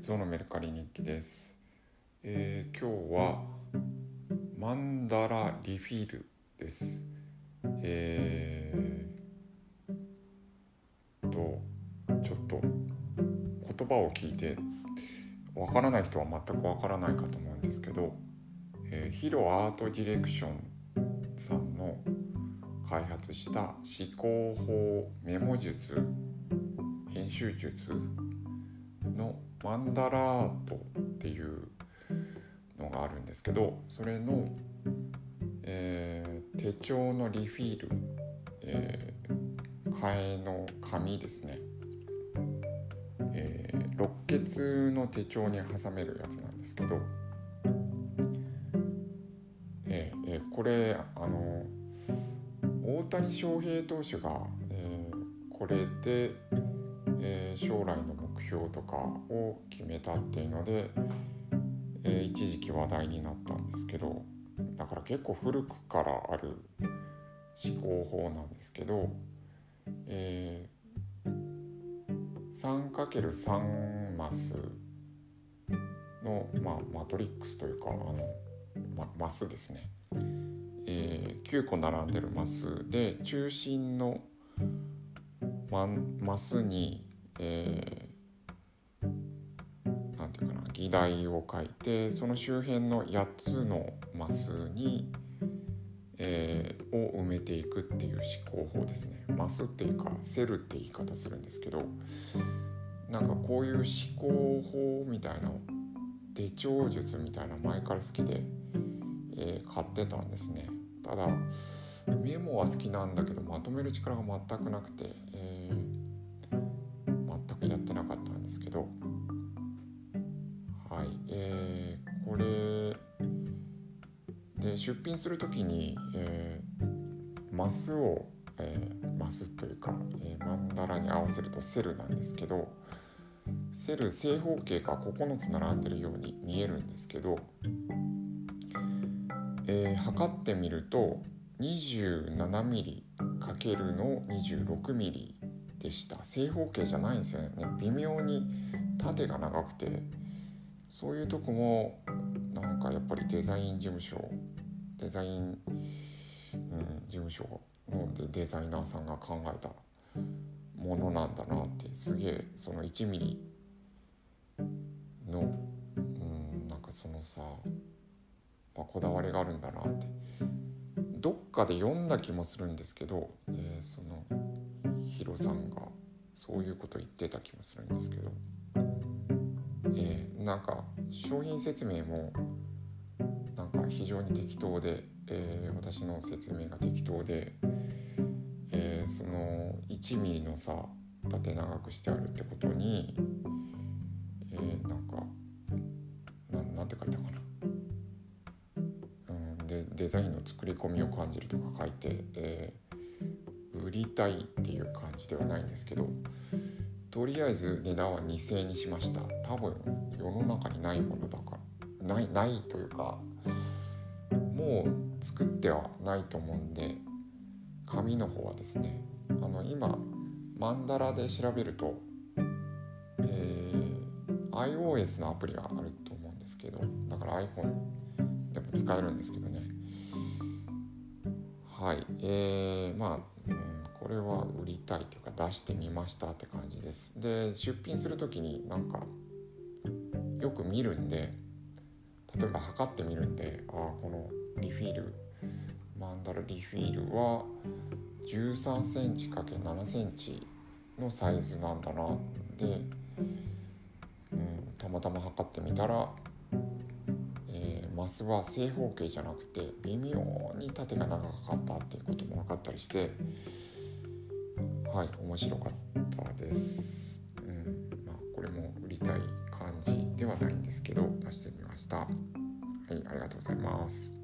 ゾウのメルカリ日記です。今日はマンダラリフィルです。ちょっと言葉を聞いてわからない人は全くわからないかと思うんですけど、ヒロアートディレクションさんの開発した思考法メモ術編集術のマンダラートっていうのがあるんですけど、それの、手帳のリフィール、替えの紙ですね、6欠の手帳に挟めるやつなんですけど、これ大谷翔平投手が、これで、将来の目標とかを決めたっていうので、一時期話題になったんですけど、だから結構古くからある思考法なんですけど、3×3 マスの、マトリックスというかマスですね、9個並んでるマスで中心のマスに、なんていうかな、議題を書いて、その周辺の8つのマスに、を埋めていくっていう思考法ですね。マスっていうかセルって言い方するんですけど、なんかこういう思考法みたいな手帳術みたいな前から好きで、買ってたんですね。ただメモは好きなんだけどまとめる力が全くなくて、全くやってなかったんですけど、はい、これで出品するときに、マスを、マスというか、マンダラに合わせるとセルなんですけど、セル正方形が9つ並んでるように見えるんですけど、測ってみると27ミリ×の26ミリでした。正方形じゃないんですよね。微妙に縦が長くて、そういうとこもなんかやっぱりデザイン事務所のデザイナーさんが考えたものなんだなって、すげえその1ミリのなんかそのさ、こだわりがあるんだなってどっかで読んだ気もするんですけど、そのヒロさんがそういうこと言ってた気もするんですけど、なんか商品説明もなんか非常に適当で、私の説明が適当で、その1ミリのさ縦長くしてあるってことに、なんかなんて書いたかな、デザインの作り込みを感じるとか書いて、売りたいっていう感じではないんですけど、とりあえず値段は2000円にしました。多分世の中にないものだからないというか、もう作ってはないと思うんで、紙の方はですね、今マンダラで調べると、iOS のアプリがあると思うんですけど、だから iPhone でも使えるんですけどね。はい、これは売りたいというか出してみましたって感じです。で、出品するときになんかよく見るんで、例えば測ってみるんで、このリフィール、マンダラリフィールは13センチ ×7 センチのサイズなんだなって、たまたま測ってみたら、マスは正方形じゃなくて微妙に縦が長かったっていうことも分かったりして、はい、面白かったです。これも売りたい感じではないんですけど出してみました。はい、ありがとうございます。